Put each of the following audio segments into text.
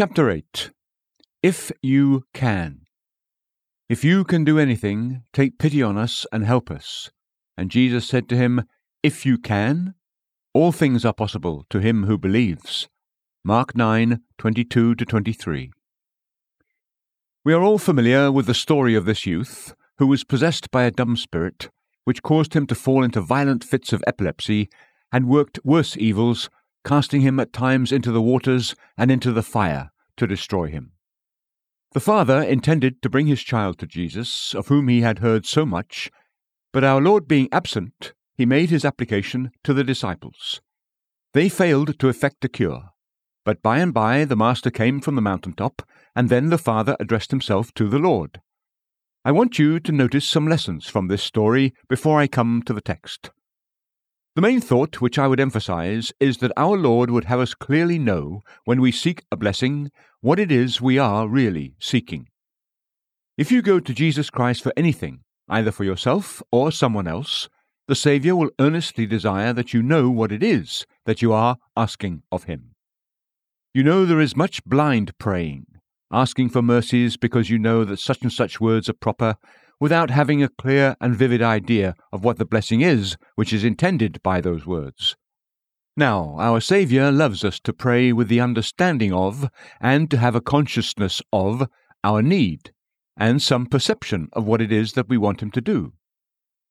Chapter 8. If You Can. If you can do anything, take pity on us and help us. And Jesus said to him, If you can, all things are possible to him who believes. Mark 9:22-23. We are all familiar with the story of this youth, who was possessed by a dumb spirit, which caused him to fall into violent fits of epilepsy, and worked worse evils, casting him at times into the waters and into the fire to destroy him. The father intended to bring his child to Jesus, of whom he had heard so much, but our Lord being absent, he made his application to the disciples. They failed to effect a cure, but by and by the Master came from the mountaintop, and then the father addressed himself to the Lord. I want you to notice some lessons from this story before I come to the text. The main thought which I would emphasize is that our Lord would have us clearly know, when we seek a blessing, what it is we are really seeking. If you go to Jesus Christ for anything, either for yourself or someone else, the Saviour will earnestly desire that you know what it is that you are asking of him. You know, there is much blind praying, asking for mercies because you know that such and such words are proper, without having a clear and vivid idea of what the blessing is which is intended by those words. Now, our Saviour loves us to pray with the understanding of, and to have a consciousness of, our need, and some perception of what it is that we want him to do.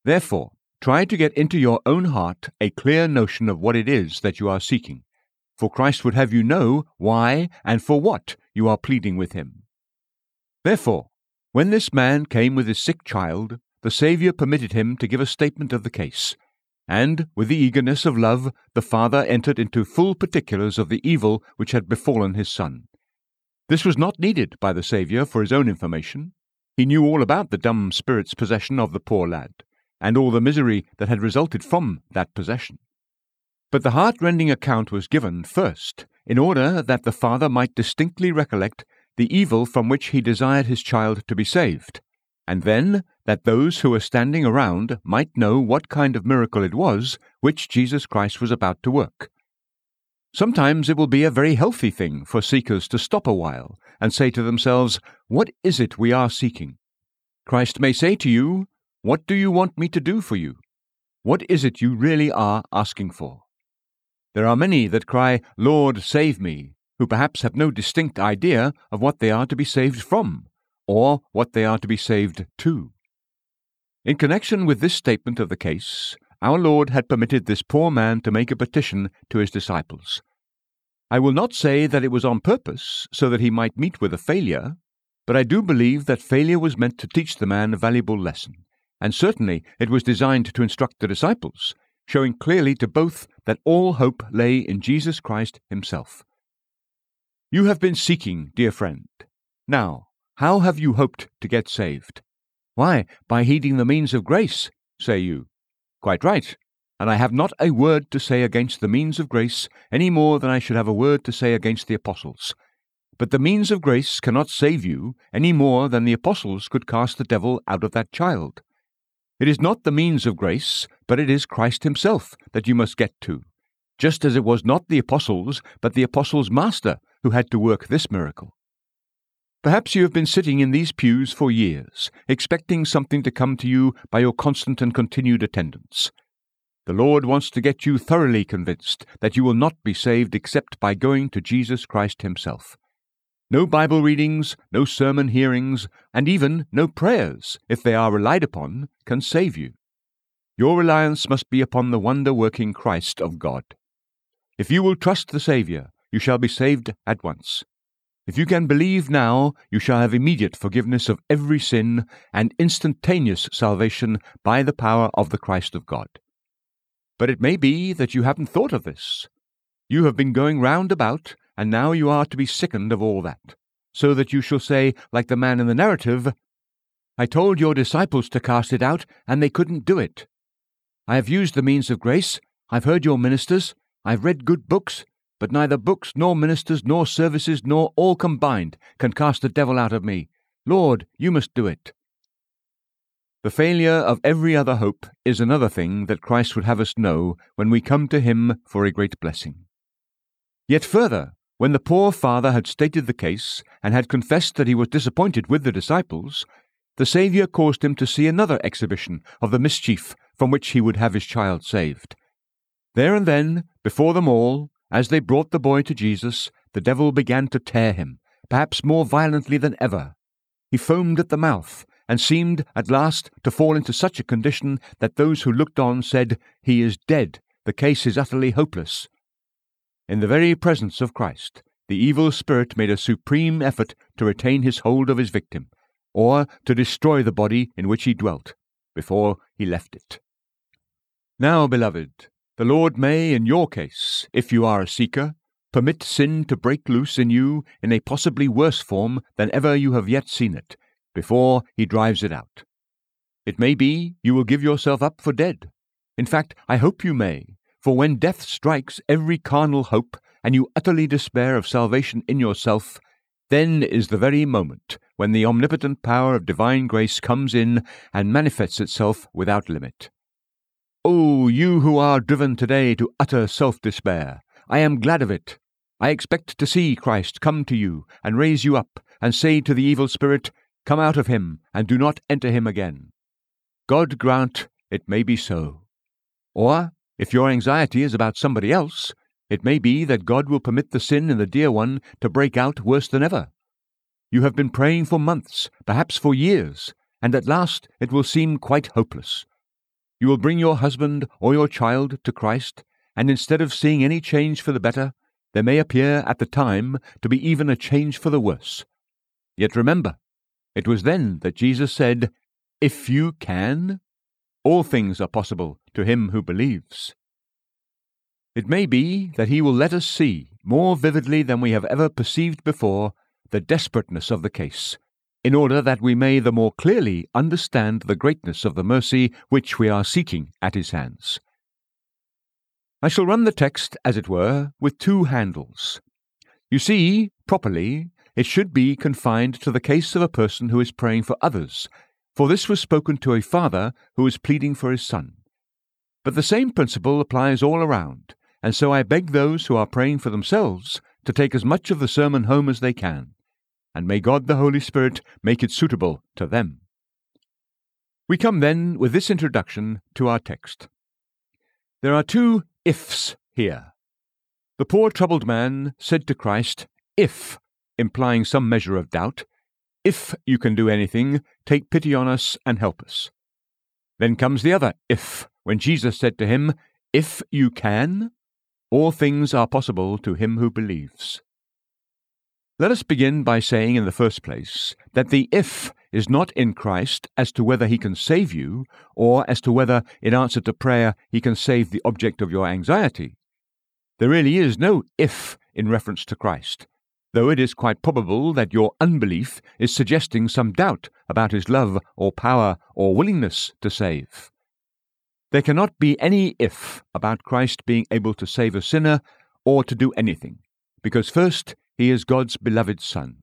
Therefore, try to get into your own heart a clear notion of what it is that you are seeking, for Christ would have you know why and for what you are pleading with him. Therefore, when this man came with his sick child, the Saviour permitted him to give a statement of the case, and, with the eagerness of love, the father entered into full particulars of the evil which had befallen his son. This was not needed by the Saviour for his own information. He knew all about the dumb spirit's possession of the poor lad, and all the misery that had resulted from that possession. But the heart-rending account was given first, in order that the father might distinctly recollect the evil from which he desired his child to be saved, and then that those who were standing around might know what kind of miracle it was which Jesus Christ was about to work. Sometimes it will be a very healthy thing for seekers to stop a while and say to themselves, What is it we are seeking? Christ may say to you, What do you want me to do for you? What is it you really are asking for? There are many that cry, Lord, save me, who perhaps have no distinct idea of what they are to be saved from, or what they are to be saved to. In connection with this statement of the case, our Lord had permitted this poor man to make a petition to his disciples. I will not say that it was on purpose, so that he might meet with a failure, but I do believe that failure was meant to teach the man a valuable lesson, and certainly it was designed to instruct the disciples, showing clearly to both that all hope lay in Jesus Christ himself. You have been seeking, dear friend. Now, how have you hoped to get saved? Why, by heeding the means of grace, say you. Quite right, and I have not a word to say against the means of grace any more than I should have a word to say against the apostles. But the means of grace cannot save you any more than the apostles could cast the devil out of that child. It is not the means of grace, but it is Christ himself that you must get to, just as it was not the apostles, but the apostles' master who had to work this miracle. Perhaps you have been sitting in these pews for years, expecting something to come to you by your constant and continued attendance. The Lord wants to get you thoroughly convinced that you will not be saved except by going to Jesus Christ himself. No Bible readings, no sermon hearings, and even no prayers, if they are relied upon, can save you. Your reliance must be upon the wonder-working Christ of God. If you will trust the Saviour, you shall be saved at once. If you can believe now, you shall have immediate forgiveness of every sin and instantaneous salvation by the power of the Christ of God. But it may be that you haven't thought of this. You have been going round about, and now you are to be sickened of all that, so that you shall say, like the man in the narrative, I told your disciples to cast it out, and they couldn't do it. I have used the means of grace, I've heard your ministers, I've read good books, but neither books nor ministers nor services nor all combined can cast the devil out of me. Lord, you must do it. The failure of every other hope is another thing that Christ would have us know when we come to him for a great blessing. Yet further, When the poor father had stated the case, and had confessed that he was disappointed with the disciples, the Saviour caused him to see another exhibition of the mischief from which he would have his child saved. There and then, before them all, as they brought the boy to Jesus, the devil began to tear him, perhaps more violently than ever. He foamed at the mouth, and seemed at last to fall into such a condition that those who looked on said, "He is dead, the case is utterly hopeless." In the very presence of Christ, the evil spirit made a supreme effort to retain his hold of his victim, or to destroy the body in which he dwelt, before he left it. Now, beloved, the Lord may, in your case, if you are a seeker, permit sin to break loose in you in a possibly worse form than ever you have yet seen it, before he drives it out. It may be you will give yourself up for dead. In fact, I hope you may. For when death strikes every carnal hope, and you utterly despair of salvation in yourself, then is the very moment when the omnipotent power of divine grace comes in and manifests itself without limit. Oh, you who are driven today to utter self-despair, I am glad of it. I expect to see Christ come to you and raise you up and say to the evil spirit, "Come out of him and do not enter him again." God grant it may be so. Or, if your anxiety is about somebody else, it may be that God will permit the sin in the dear one to break out worse than ever. You have been praying for months, perhaps for years, and at last it will seem quite hopeless. You will bring your husband or your child to Christ, and instead of seeing any change for the better, there may appear at the time to be even a change for the worse. Yet remember, it was then that Jesus said, "If you can, all things are possible to him who believes." It may be that he will let us see, more vividly than we have ever perceived before, the desperateness of the case, in order that we may the more clearly understand the greatness of the mercy which we are seeking at his hands. I shall run the text, as it were, with two handles. You see, properly, it should be confined to the case of a person who is praying for others, for this was spoken to a father who is pleading for his son. But the same principle applies all around, and so I beg those who are praying for themselves to take as much of the sermon home as they can, and may God the Holy Spirit make it suitable to them. We come then with this introduction to our text. There are two ifs here. The poor troubled man said to Christ, "If," implying some measure of doubt, "if you can do anything, take pity on us and help us." Then comes the other if, when Jesus said to him, "If you can, all things are possible to him who believes." Let us begin by saying in the first place that the if is not in Christ as to whether he can save you, or as to whether, in answer to prayer, he can save the object of your anxiety. There really is no if in reference to Christ, though it is quite probable that your unbelief is suggesting some doubt about his love or power or willingness to save. There cannot be any if about Christ being able to save a sinner or to do anything, because first he is God's beloved Son.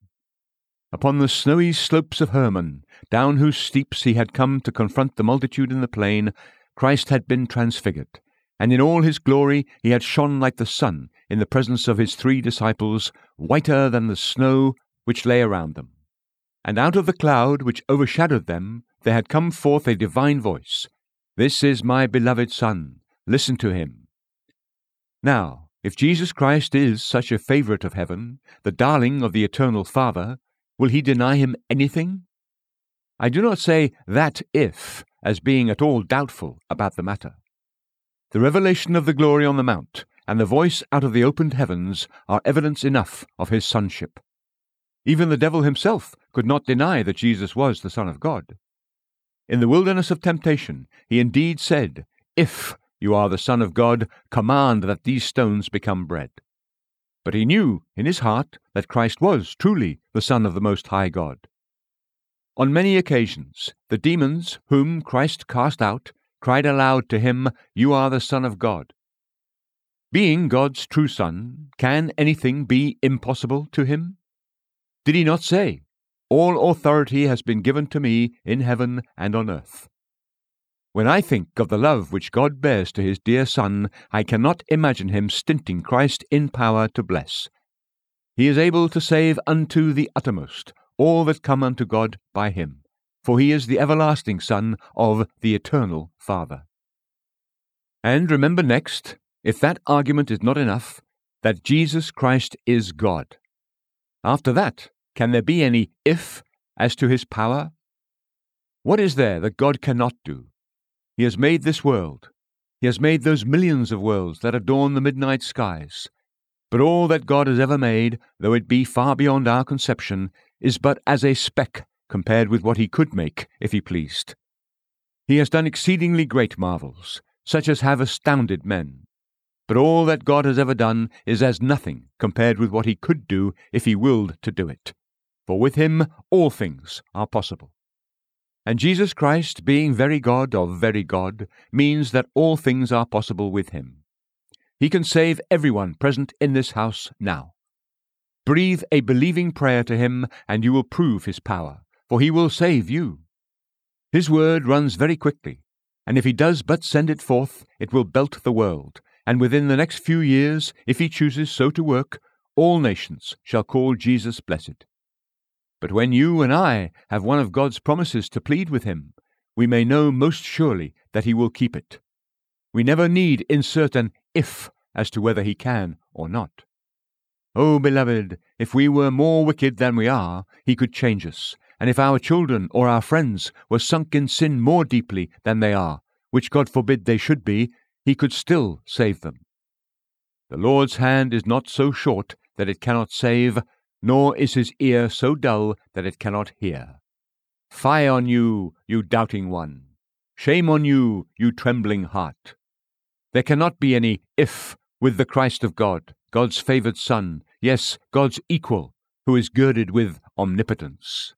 Upon the snowy slopes of Hermon, down whose steeps he had come to confront the multitude in the plain, Christ had been transfigured, and in all his glory he had shone like the sun in the presence of his three disciples, whiter than the snow which lay around them. And out of the cloud which overshadowed them there had come forth a divine voice, "This is my beloved Son, listen to him." Now, if Jesus Christ is such a favourite of heaven, the darling of the eternal Father, will he deny him anything? I do not say that if as being at all doubtful about the matter. The revelation of the glory on the mount and the voice out of the opened heavens are evidence enough of his sonship. Even the devil himself could not deny that Jesus was the Son of God. In the wilderness of temptation he indeed said, "If you are the Son of God, command that these stones become bread." But he knew in his heart that Christ was truly the Son of the Most High God. On many occasions the demons whom Christ cast out cried aloud to him, "You are the Son of God." Being God's true Son, can anything be impossible to him? Did he not say, "All authority has been given to me in heaven and on earth"? When I think of the love which God bears to his dear Son, I cannot imagine him stinting Christ in power to bless. He is able to save unto the uttermost all that come unto God by him, for he is the everlasting Son of the eternal Father. And remember next, if that argument is not enough, that Jesus Christ is God. After that, can there be any if as to his power? What is there that God cannot do? He has made this world. He has made those millions of worlds that adorn the midnight skies. But all that God has ever made, though it be far beyond our conception, is but as a speck compared with what he could make if he pleased. He has done exceedingly great marvels, such as have astounded men. But all that God has ever done is as nothing compared with what he could do if he willed to do it. For with him all things are possible. And Jesus Christ, being very God of very God, means that all things are possible with him. He can save everyone present in this house now. Breathe a believing prayer to him, and you will prove his power, for he will save you. His word runs very quickly, and if he does but send it forth, it will belt the world, and within the next few years, if he chooses so to work, all nations shall call Jesus blessed. But when you and I have one of God's promises to plead with him, we may know most surely that he will keep it. We never need insert an if as to whether he can or not. Oh, beloved, if we were more wicked than we are, he could change us, and if our children or our friends were sunk in sin more deeply than they are, which God forbid they should be, he could still save them. The Lord's hand is not so short that it cannot save, nor is his ear so dull that it cannot hear. Fie on you, you doubting one! Shame on you, you trembling heart! There cannot be any if with the Christ of God, God's favoured Son, yes, God's equal, who is girded with omnipotence.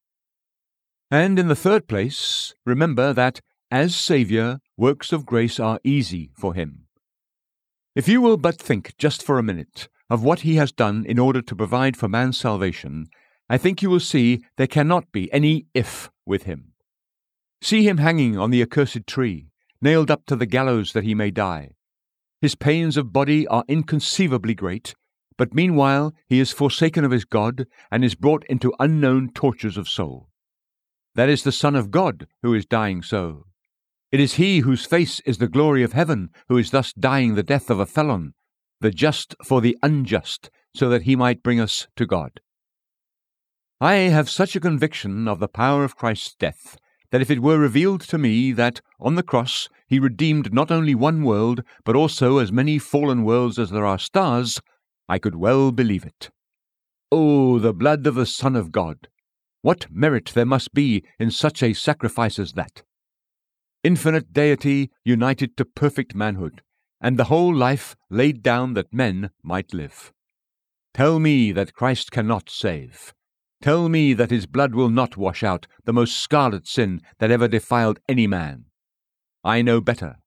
And in the third place, remember that, as Saviour, works of grace are easy for him. If you will but think just for a minute of what he has done in order to provide for man's salvation, I think you will see there cannot be any if with him. See him hanging on the accursed tree, nailed up to the gallows that he may die. His pains of body are inconceivably great, but meanwhile he is forsaken of his God and is brought into unknown tortures of soul. That is the Son of God who is dying so. It is he whose face is the glory of heaven who is thus dying the death of a felon, the just for the unjust, so that he might bring us to God. I have such a conviction of the power of Christ's death that if it were revealed to me that, on the cross, he redeemed not only one world, but also as many fallen worlds as there are stars, I could well believe it. Oh, the blood of the Son of God! What merit there must be in such a sacrifice as that! Infinite deity united to perfect manhood, and the whole life laid down that men might live. Tell me that Christ cannot save. Tell me that his blood will not wash out the most scarlet sin that ever defiled any man. I know better.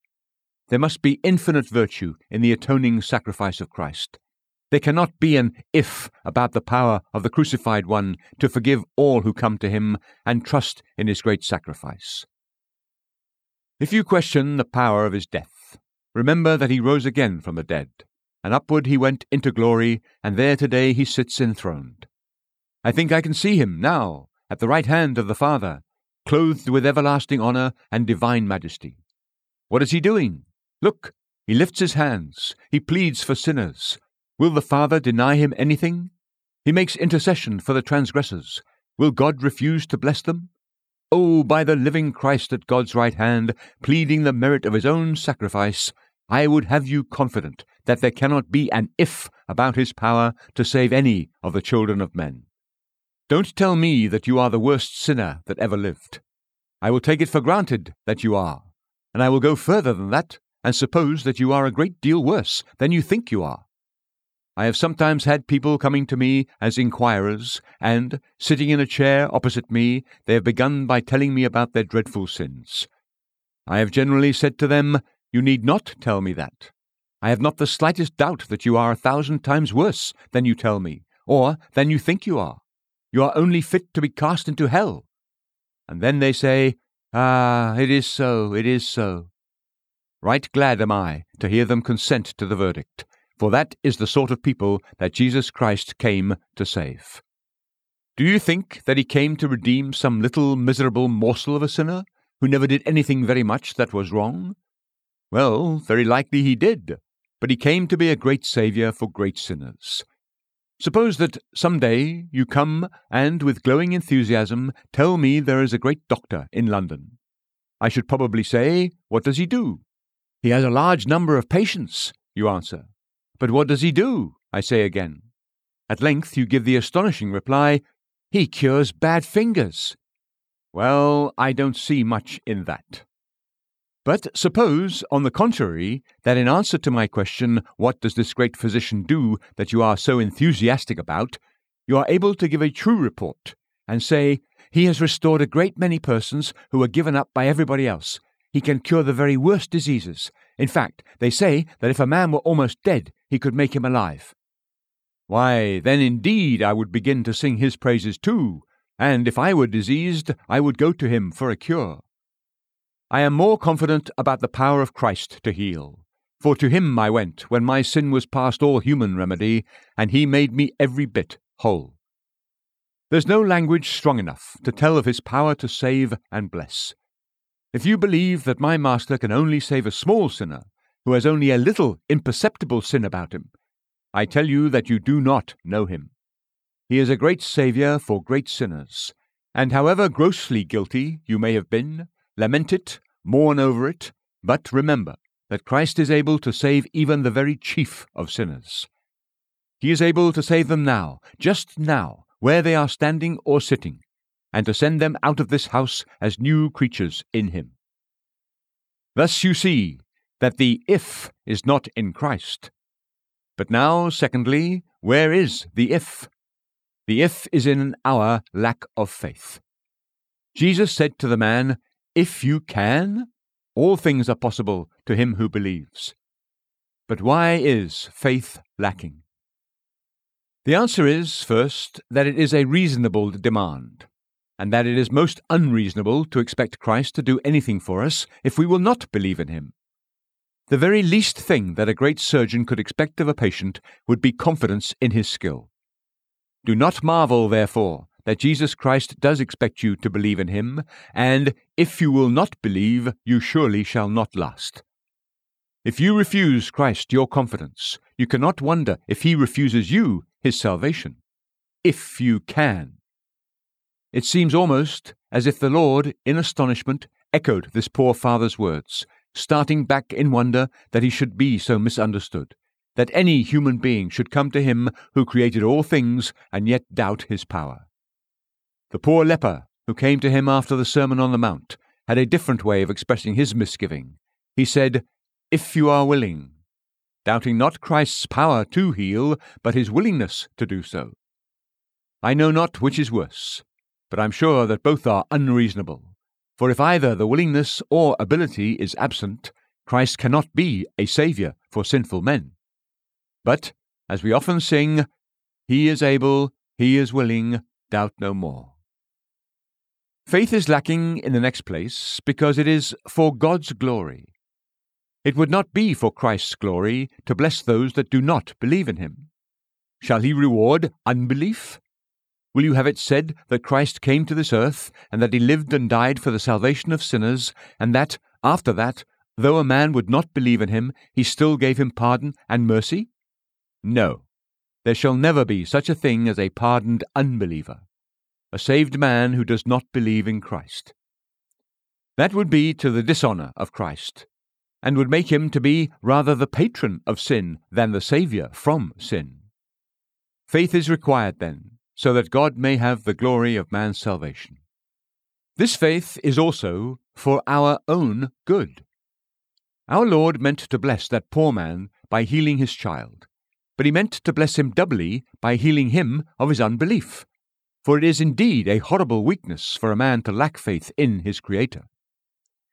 There must be infinite virtue in the atoning sacrifice of Christ. There cannot be an if about the power of the crucified one to forgive all who come to him and trust in his great sacrifice. If you question the power of his death, remember that he rose again from the dead, and upward he went into glory, and there today he sits enthroned. I think I can see him now, at the right hand of the Father, clothed with everlasting honour and divine majesty. What is he doing? Look, he lifts his hands, he pleads for sinners. Will the Father deny him anything? He makes intercession for the transgressors. Will God refuse to bless them? Oh, by the living Christ at God's right hand, pleading the merit of his own sacrifice, I would have you confident that there cannot be an if about his power to save any of the children of men. Don't tell me that you are the worst sinner that ever lived. I will take it for granted that you are, and I will go further than that and suppose that you are a great deal worse than you think you are. I have sometimes had people coming to me as inquirers, and, sitting in a chair opposite me, they have begun by telling me about their dreadful sins. I have generally said to them, "You need not tell me that. I have not the slightest doubt that you are 1,000 times worse than you tell me, or than you think you are. You are only fit to be cast into hell." And then they say, "Ah, it is so, it is so." Right glad am I to hear them consent to the verdict, for that is the sort of people that Jesus Christ came to save. Do you think that he came to redeem some little miserable morsel of a sinner who never did anything very much that was wrong? Well, very likely he did, but he came to be a great Saviour for great sinners. Suppose that some day you come and, with glowing enthusiasm, tell me there is a great doctor in London. I should probably say, what does he do? He has a large number of patients, you answer. But what does he do? I say again. At length you give the astonishing reply, he cures bad fingers. Well, I don't see much in that. But suppose, on the contrary, that in answer to my question, what does this great physician do that you are so enthusiastic about, you are able to give a true report and say, he has restored a great many persons who were given up by everybody else. He can cure the very worst diseases. In fact, they say that if a man were almost dead, he could make him alive. Why, then indeed I would begin to sing his praises too, and if I were diseased, I would go to him for a cure. I am more confident about the power of Christ to heal. For to him I went when my sin was past all human remedy, and he made me every bit whole. There's no language strong enough to tell of his power to save and bless. If you believe that my master can only save a small sinner, who has only a little imperceptible sin about him, I tell you that you do not know him. He is a great Saviour for great sinners, and however grossly guilty you may have been, lament it, mourn over it, but remember that Christ is able to save even the very chief of sinners. He is able to save them now, just now, where they are standing or sitting, and to send them out of this house as new creatures in him. Thus you see that the if is not in Christ. But now, secondly, where is the if? The if is in our lack of faith. Jesus said to the man, if you can, all things are possible to him who believes. But why is faith lacking? The answer is, first, that it is a reasonable demand, and that it is most unreasonable to expect Christ to do anything for us if we will not believe in him. The very least thing that a great surgeon could expect of a patient would be confidence in his skill. Do not marvel, therefore, that Jesus Christ does expect you to believe in him, and if you will not believe, you surely shall not last. If you refuse Christ your confidence, you cannot wonder if he refuses you his salvation. If you can. It seems almost as if the Lord, in astonishment, echoed this poor father's words, starting back in wonder that he should be so misunderstood, that any human being should come to him who created all things and yet doubt his power. The poor leper, who came to him after the Sermon on the Mount, had a different way of expressing his misgiving. He said, if you are willing, doubting not Christ's power to heal, but his willingness to do so. I know not which is worse, but I'm sure that both are unreasonable, for if either the willingness or ability is absent, Christ cannot be a Saviour for sinful men. But, as we often sing, he is able, he is willing, doubt no more. Faith is lacking in the next place because it is for God's glory. It would not be for Christ's glory to bless those that do not believe in him. Shall he reward unbelief? Will you have it said that Christ came to this earth, and that he lived and died for the salvation of sinners, and that, after that, though a man would not believe in him, he still gave him pardon and mercy? No. There shall never be such a thing as a pardoned unbeliever, a saved man who does not believe in Christ. That would be to the dishonour of Christ, and would make him to be rather the patron of sin than the saviour from sin. Faith is required, then, so that God may have the glory of man's salvation. This faith is also for our own good. Our Lord meant to bless that poor man by healing his child, but he meant to bless him doubly by healing him of his unbelief, for it is indeed a horrible weakness for a man to lack faith in his Creator.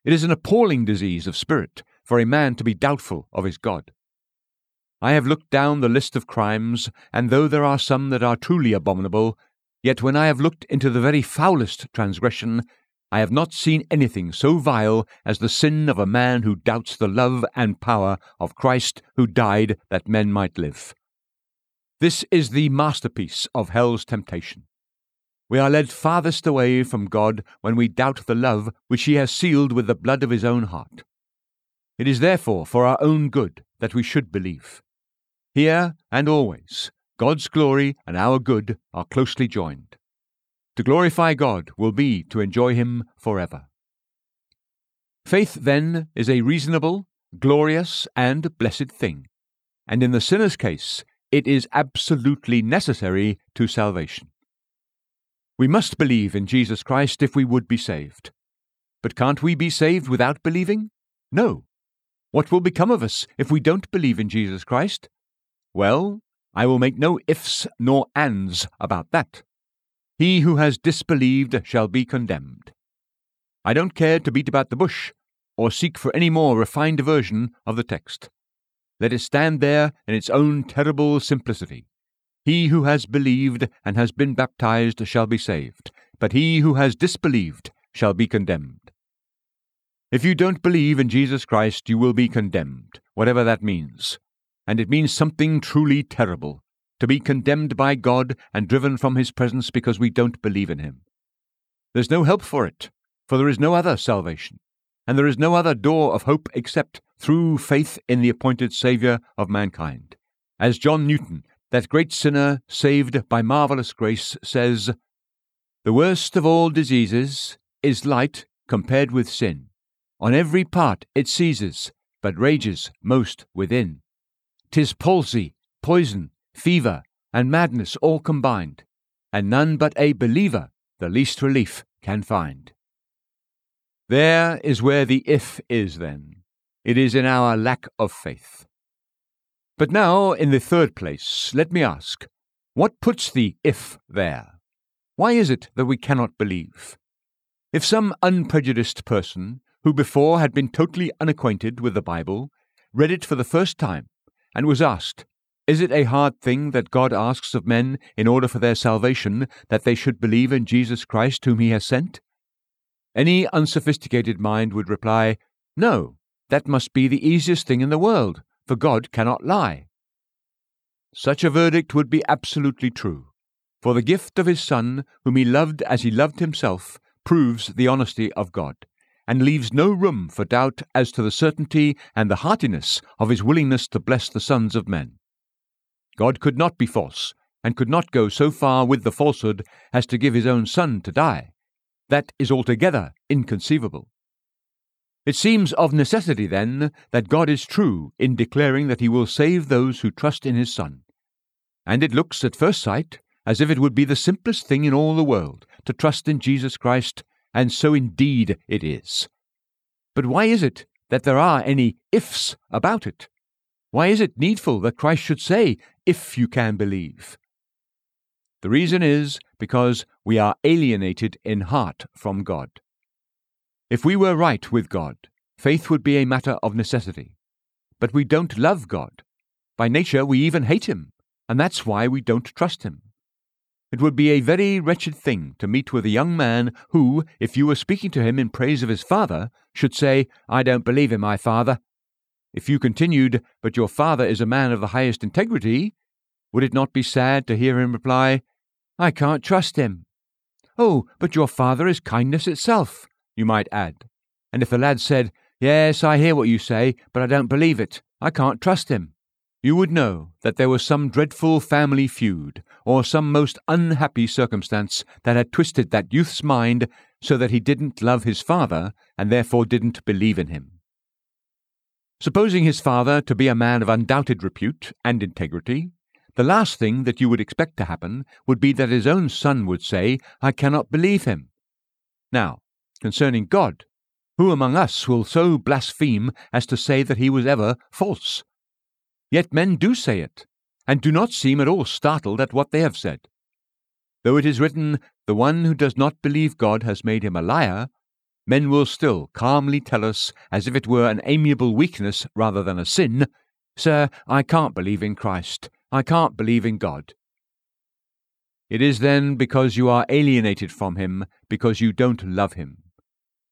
It is an appalling disease of spirit for a man to be doubtful of his God. I have looked down the list of crimes, and though there are some that are truly abominable, yet when I have looked into the very foulest transgression, I have not seen anything so vile as the sin of a man who doubts the love and power of Christ who died that men might live. This is the masterpiece of hell's temptation. We are led farthest away from God when we doubt the love which He has sealed with the blood of His own heart. It is therefore for our own good that we should believe. Here and always, God's glory and our good are closely joined. To glorify God will be to enjoy Him forever. Faith, then, is a reasonable, glorious, and blessed thing, and in the sinner's case, it is absolutely necessary to salvation. We must believe in Jesus Christ if we would be saved. But can't we be saved without believing? No. What will become of us if we don't believe in Jesus Christ? Well, I will make no ifs nor ands about that. He who has disbelieved shall be condemned. I don't care to beat about the bush, or seek for any more refined version of the text. Let it stand there in its own terrible simplicity. He who has believed and has been baptized shall be saved, but he who has disbelieved shall be condemned. If you don't believe in Jesus Christ, you will be condemned, whatever that means. And it means something truly terrible. To be condemned by God and driven from His presence because we don't believe in Him. There's no help for it, for there is no other salvation, and there is no other door of hope except through faith in the appointed Saviour of mankind. As John Newton, that great sinner saved by marvellous grace, says, "The worst of all diseases is light compared with sin. On every part it seizes, but rages most within. 'Tis palsy, poison, fever, and madness all combined, and none but a believer the least relief can find." There is where the if is then. It is in our lack of faith. But now, in the third place, let me ask, what puts the if there? Why is it that we cannot believe? If some unprejudiced person, who before had been totally unacquainted with the Bible, read it for the first time, and was asked, "Is it a hard thing that God asks of men in order for their salvation that they should believe in Jesus Christ whom He has sent?" Any unsophisticated mind would reply, "No, that must be the easiest thing in the world, for God cannot lie." Such a verdict would be absolutely true, for the gift of His Son, whom He loved as He loved Himself, proves the honesty of God, and leaves no room for doubt as to the certainty and the heartiness of His willingness to bless the sons of men. God could not be false, and could not go so far with the falsehood as to give His own Son to die. That is altogether inconceivable. It seems of necessity, then, that God is true in declaring that He will save those who trust in His Son. And it looks, at first sight, as if it would be the simplest thing in all the world to trust in Jesus Christ, and so indeed it is. But why is it that there are any ifs about it? Why is it needful that Christ should say, "If you can believe"? The reason is because we are alienated in heart from God. If we were right with God, faith would be a matter of necessity. But we don't love God. By nature we even hate Him, and that's why we don't trust Him. It would be a very wretched thing to meet with a young man who, if you were speaking to him in praise of his father, should say, "I don't believe in my father." If you continued, "But your father is a man of the highest integrity," would it not be sad to hear him reply, "I can't trust him"? "Oh, but your father is kindness itself," you might add. And if the lad said, "Yes, I hear what you say, but I don't believe it. I can't trust him," you would know that there was some dreadful family feud, or some most unhappy circumstance that had twisted that youth's mind so that he didn't love his father, and therefore didn't believe in him. Supposing his father to be a man of undoubted repute and integrity, the last thing that you would expect to happen would be that his own son would say, "I cannot believe him." Now, concerning God, who among us will so blaspheme as to say that He was ever false? Yet men do say it, and do not seem at all startled at what they have said. Though it is written, "The one who does not believe God has made him a liar," men will still calmly tell us, as if it were an amiable weakness rather than a sin, "Sir, I can't believe in Christ. I can't believe in God." It is then because you are alienated from Him, because you don't love Him.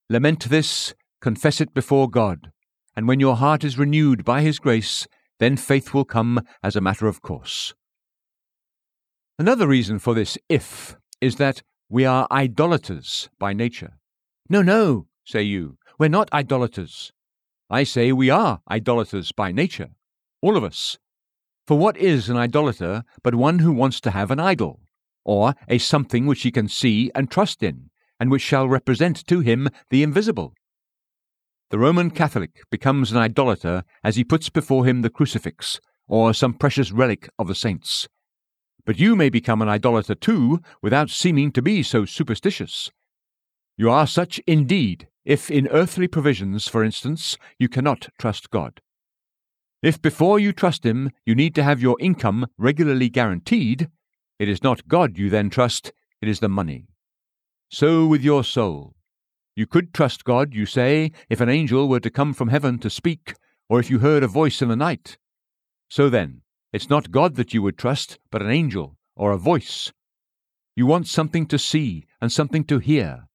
Lament this, confess it before God, and when your heart is renewed by His grace, then faith will come as a matter of course. Another reason for this if is that we are idolaters by nature. No, say you, we're not idolaters. I say we are idolaters by nature, all of us. For what is an idolater but one who wants to have an idol, or a something which he can see and trust in, and which shall represent to him the invisible? The Roman Catholic becomes an idolater as he puts before him the crucifix, or some precious relic of the saints. But you may become an idolater too, without seeming to be so superstitious. You are such indeed, if in earthly provisions, for instance, you cannot trust God. If before you trust Him you need to have your income regularly guaranteed, it is not God you then trust, it is the money. So with your soul. You could trust God, you say, if an angel were to come from heaven to speak, or if you heard a voice in the night. So then, it's not God that you would trust, but an angel or a voice. You want something to see and something to hear.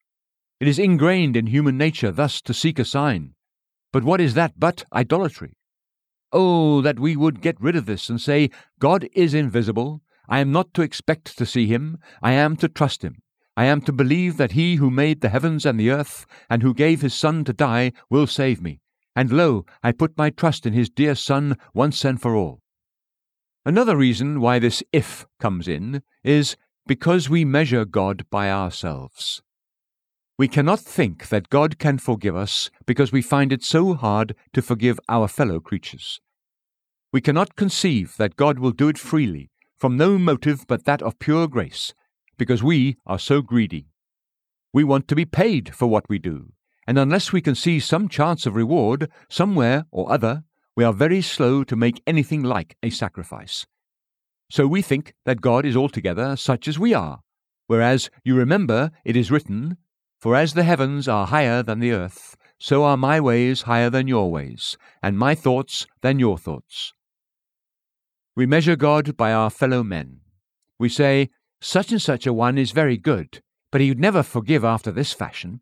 It is ingrained in human nature thus to seek a sign. But what is that but idolatry? Oh, that we would get rid of this and say, God is invisible. I am not to expect to see Him. I am to trust Him. I am to believe that He who made the heavens and the earth, and who gave His Son to die, will save me. And lo, I put my trust in His dear Son once and for all. Another reason why this if comes in is because we measure God by ourselves. We cannot think that God can forgive us because we find it so hard to forgive our fellow creatures. We cannot conceive that God will do it freely, from no motive but that of pure grace, because we are so greedy. We want to be paid for what we do, and unless we can see some chance of reward somewhere or other, we are very slow to make anything like a sacrifice. So we think that God is altogether such as we are, whereas you remember it is written, For as the heavens are higher than the earth, so are my ways higher than your ways, and my thoughts than your thoughts. We measure God by our fellow men. We say, Such and such a one is very good, but he would never forgive after this fashion.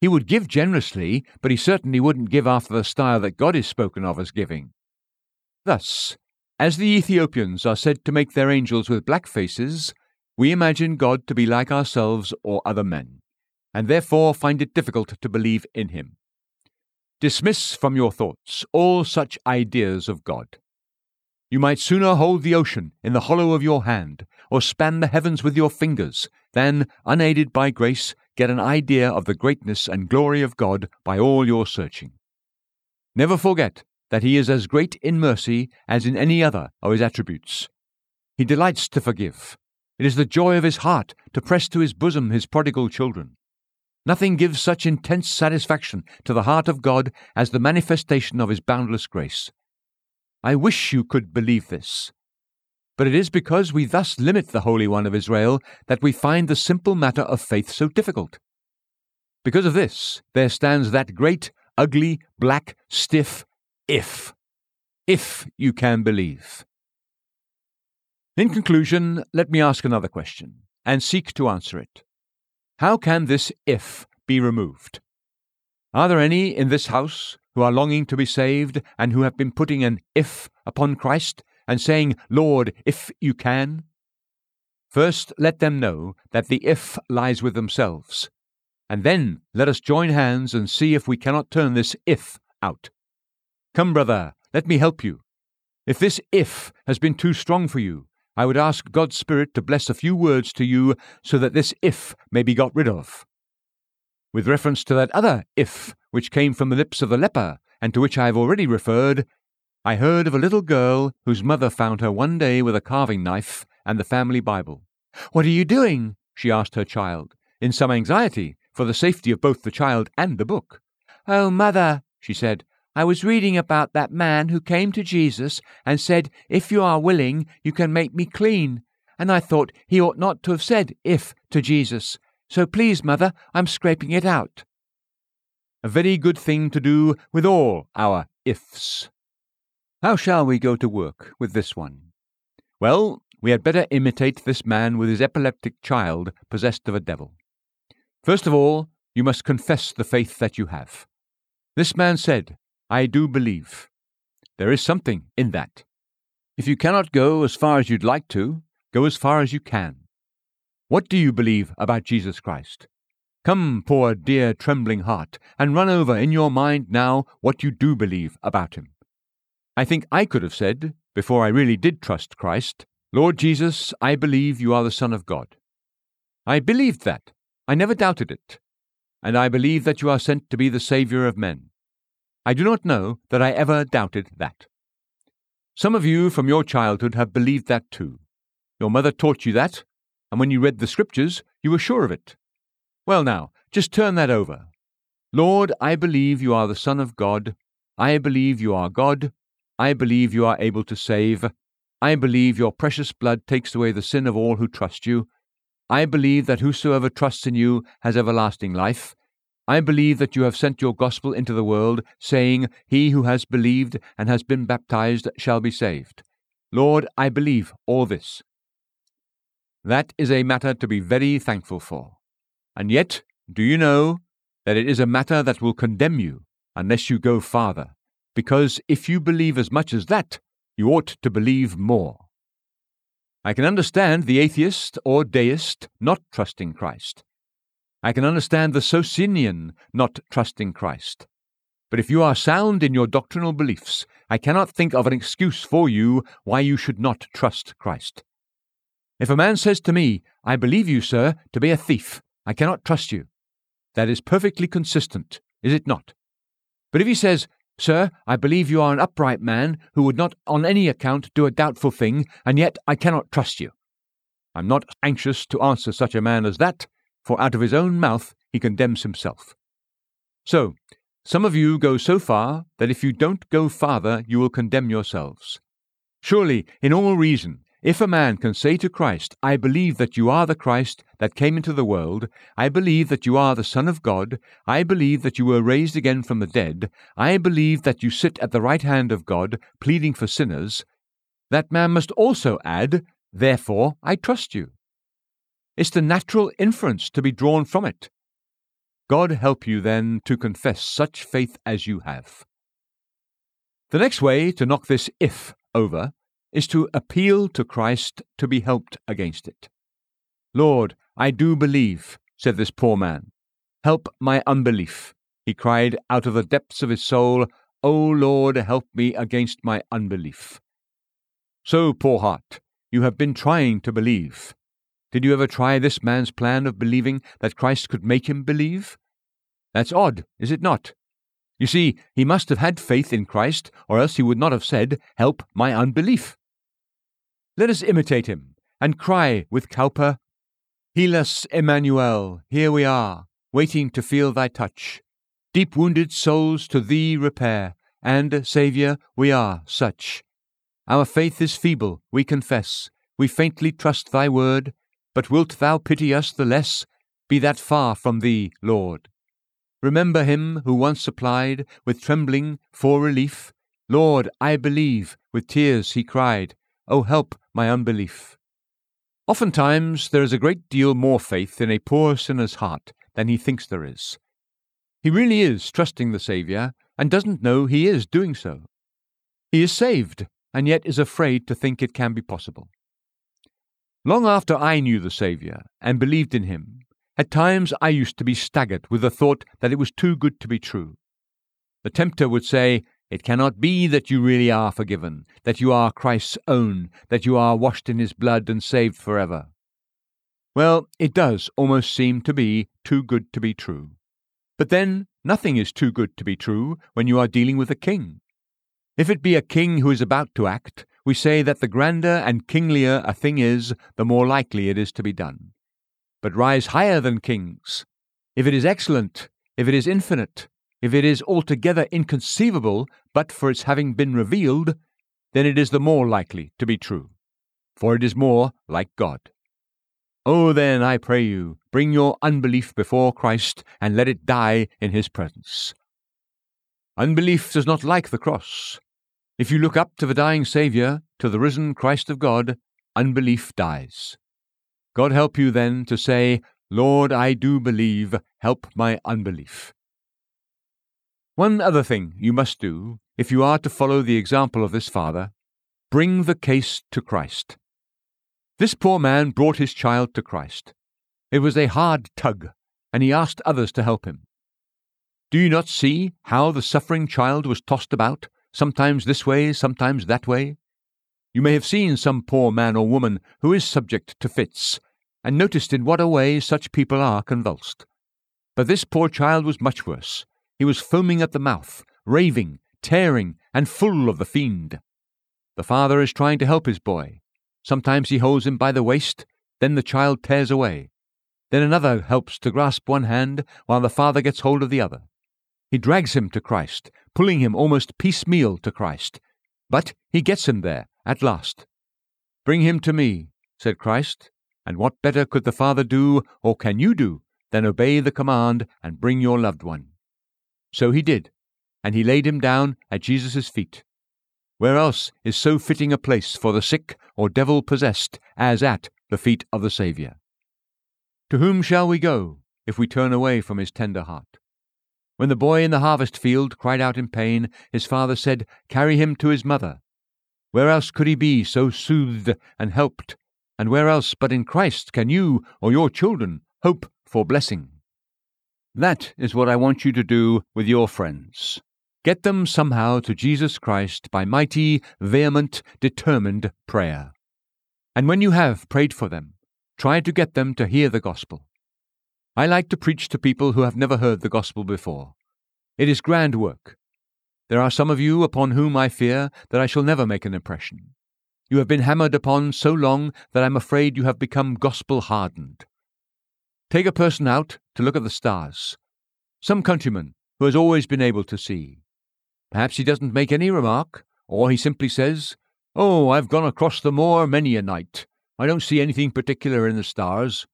He would give generously, but he certainly wouldn't give after the style that God is spoken of as giving. Thus, as the Ethiopians are said to make their angels with black faces, we imagine God to be like ourselves or other men, and therefore find it difficult to believe in Him. Dismiss from your thoughts all such ideas of God. You might sooner hold the ocean in the hollow of your hand, or span the heavens with your fingers, than, unaided by grace, get an idea of the greatness and glory of God by all your searching. Never forget that He is as great in mercy as in any other of His attributes. He delights to forgive. It is the joy of His heart to press to His bosom His prodigal children. Nothing gives such intense satisfaction to the heart of God as the manifestation of His boundless grace. I wish you could believe this. But it is because we thus limit the Holy One of Israel that we find the simple matter of faith so difficult. Because of this, there stands that great, ugly, black, stiff if. If you can believe. In conclusion, let me ask another question, and seek to answer it. How can this if be removed? Are there any in this house who are longing to be saved and who have been putting an if upon Christ and saying, Lord, if you can? First, let them know that the if lies with themselves, and then let us join hands and see if we cannot turn this if out. Come, brother, let me help you. If this if has been too strong for you, I would ask God's Spirit to bless a few words to you so that this if may be got rid of. With reference to that other if which came from the lips of the leper, and to which I have already referred, I heard of a little girl whose mother found her one day with a carving knife and the family Bible. What are you doing? She asked her child, in some anxiety for the safety of both the child and the book. Oh, mother, she said, I was reading about that man who came to Jesus and said, If you are willing, you can make me clean. And I thought he ought not to have said if to Jesus. So please, mother, I'm scraping it out. A very good thing to do with all our ifs. How shall we go to work with this one? Well, we had better imitate this man with his epileptic child possessed of a devil. First of all, You must confess the faith that you have. This man said, I do believe. There is something in that. If you cannot go as far as you'd like to, go as far as you can. What do you believe about Jesus Christ? Come, poor dear trembling heart, and run over in your mind now what you do believe about him. I think I could have said, before I really did trust Christ, Lord Jesus, I believe you are the Son of God. I believed that. I never doubted it. And I believe that you are sent to be the Saviour of men. I do not know that I ever doubted that. Some of you from your childhood have believed that too. Your mother taught you that, and when you read the Scriptures, you were sure of it. Well now, just turn that over. Lord, I believe you are the Son of God. I believe you are God. I believe you are able to save. I believe your precious blood takes away the sin of all who trust you. I believe that whosoever trusts in you has everlasting life. I believe that you have sent your gospel into the world, saying, He who has believed and has been baptized shall be saved. Lord, I believe all this. That is a matter to be very thankful for. And yet, do you know that it is a matter that will condemn you unless you go farther? Because if you believe as much as that, you ought to believe more. I can understand the atheist or deist not trusting Christ. I can understand the Socinian not trusting Christ. But if you are sound in your doctrinal beliefs, I cannot think of an excuse for you why you should not trust Christ. If a man says to me, I believe you, sir, to be a thief, I cannot trust you, that is perfectly consistent, is it not? But if he says, Sir, I believe you are an upright man who would not on any account do a doubtful thing, and yet I cannot trust you. I'm not anxious to answer such a man as that, for out of his own mouth he condemns himself. So, some of you go so far that if you don't go farther you will condemn yourselves. Surely, in all reason, if a man can say to Christ, I believe that you are the Christ that came into the world, I believe that you are the Son of God, I believe that you were raised again from the dead, I believe that you sit at the right hand of God, pleading for sinners, that man must also add, therefore I trust you. It's the natural inference to be drawn from it. God help you, then, to confess such faith as you have. The next way to knock this if over is to appeal to Christ to be helped against it. Lord, I do believe, said this poor man. Help my unbelief. He cried out of the depths of his soul, O Lord, help me against my unbelief. So, poor heart, you have been trying to believe. Did you ever try this man's plan of believing that Christ could make him believe? That's odd, is it not? You see, he must have had faith in Christ, or else he would not have said, Help my unbelief. Let us imitate him, and cry with Cowper, Helas Emmanuel, here we are, waiting to feel thy touch. Deep wounded souls to thee repair, and, Saviour, we are such. Our faith is feeble, we confess, we faintly trust thy word, but wilt thou pity us the less? Be that far from thee, Lord. Remember him who once supplied, with trembling, for relief. Lord, I believe, with tears he cried, O help my unbelief. Oftentimes there is a great deal more faith in a poor sinner's heart than he thinks there is. He really is trusting the Saviour, and doesn't know he is doing so. He is saved, and yet is afraid to think it can be possible. Long after I knew the Saviour, and believed in him, at times I used to be staggered with the thought that it was too good to be true. The tempter would say, It cannot be that you really are forgiven, that you are Christ's own, that you are washed in his blood and saved forever. Well, it does almost seem to be too good to be true. But then, nothing is too good to be true when you are dealing with a king. If it be a king who is about to act, we say that the grander and kinglier a thing is, the more likely it is to be done. But rise higher than kings. If it is excellent, if it is infinite, if it is altogether inconceivable but for its having been revealed, then it is the more likely to be true, for it is more like God. Oh, then, I pray you, bring your unbelief before Christ and let it die in his presence. Unbelief does not like the cross. If you look up to the dying Saviour, to the risen Christ of God, unbelief dies. God help you, then, to say, Lord, I do believe, help my unbelief. One other thing you must do, if you are to follow the example of this father, bring the case to Christ. This poor man brought his child to Christ. It was a hard tug, and he asked others to help him. Do you not see how the suffering child was tossed about, sometimes this way, sometimes that way? You may have seen some poor man or woman who is subject to fits, and noticed in what a way such people are convulsed. But this poor child was much worse. He was foaming at the mouth, raving, tearing, and full of the fiend. The father is trying to help his boy. Sometimes he holds him by the waist, then the child tears away. Then another helps to grasp one hand while the father gets hold of the other. He drags him to Christ, pulling him almost piecemeal to Christ. But he gets him there, at last. "Bring him to me," said Christ, and what better could the Father do, or can you do, than obey the command and bring your loved one? So he did, and he laid him down at Jesus' feet. Where else is so fitting a place for the sick or devil-possessed as at the feet of the Saviour? To whom shall we go if we turn away from his tender heart? When the boy in the harvest field cried out in pain, his father said, "Carry him to his mother." Where else could he be so soothed and helped? And where else but in Christ can you or your children hope for blessing? That is what I want you to do with your friends. Get them somehow to Jesus Christ by mighty, vehement, determined prayer. And when you have prayed for them, try to get them to hear the gospel. I like to preach to people who have never heard the gospel before. It is grand work. There are some of you upon whom I fear that I shall never make an impression. You have been hammered upon so long that I'm afraid you have become gospel-hardened. Take a person out to look at the stars, some countryman who has always been able to see. Perhaps he doesn't make any remark, or he simply says, "Oh, I've gone across the moor many a night. I don't see anything particular in the stars."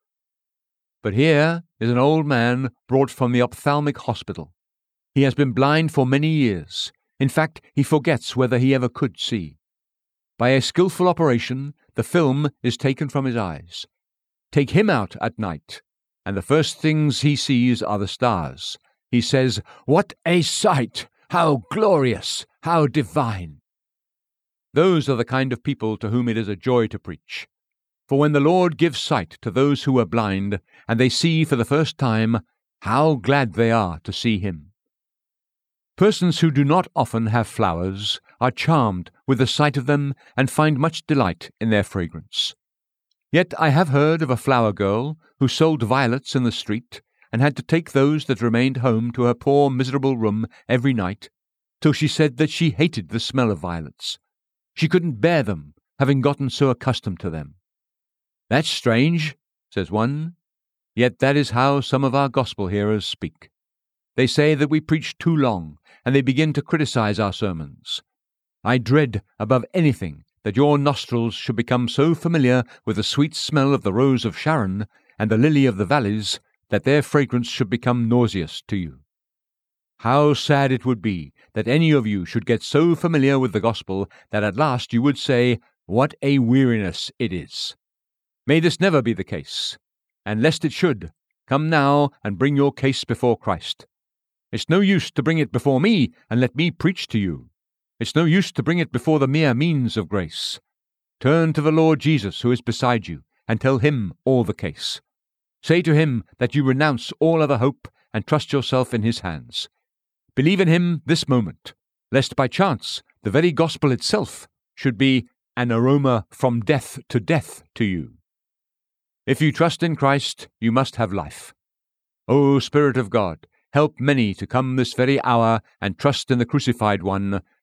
But here is an old man brought from the ophthalmic hospital. He has been blind for many years. In fact, he forgets whether he ever could see. By a skillful operation, the film is taken from his eyes. Take him out at night, and the first things he sees are the stars. He says, "What a sight! How glorious! How divine!" Those are the kind of people to whom it is a joy to preach. For when the Lord gives sight to those who are blind, and they see for the first time, how glad they are to see him. Persons who do not often have flowers are charmed with the sight of them and find much delight in their fragrance. Yet I have heard of a flower girl who sold violets in the street and had to take those that remained home to her poor miserable room every night, till she said that she hated the smell of violets. She couldn't bear them, having gotten so accustomed to them. "That's strange," says one. Yet that is how some of our gospel hearers speak. They say that we preach too long, and they begin to criticize our sermons. I dread above anything that your nostrils should become so familiar with the sweet smell of the rose of Sharon and the lily of the valleys that their fragrance should become nauseous to you. How sad it would be that any of you should get so familiar with the gospel that at last you would say, "What a weariness it is!" May this never be the case, and lest it should, come now and bring your case before Christ. It's no use to bring it before me and let me preach to you. It's no use to bring it before the mere means of grace. Turn to the Lord Jesus who is beside you and tell him all the case. Say to him that you renounce all other hope and trust yourself in his hands. Believe in him this moment, lest by chance the very gospel itself should be an aroma from death to you. If you trust in Christ, you must have life. O Spirit of God, help many to come this very hour and trust in the Crucified One,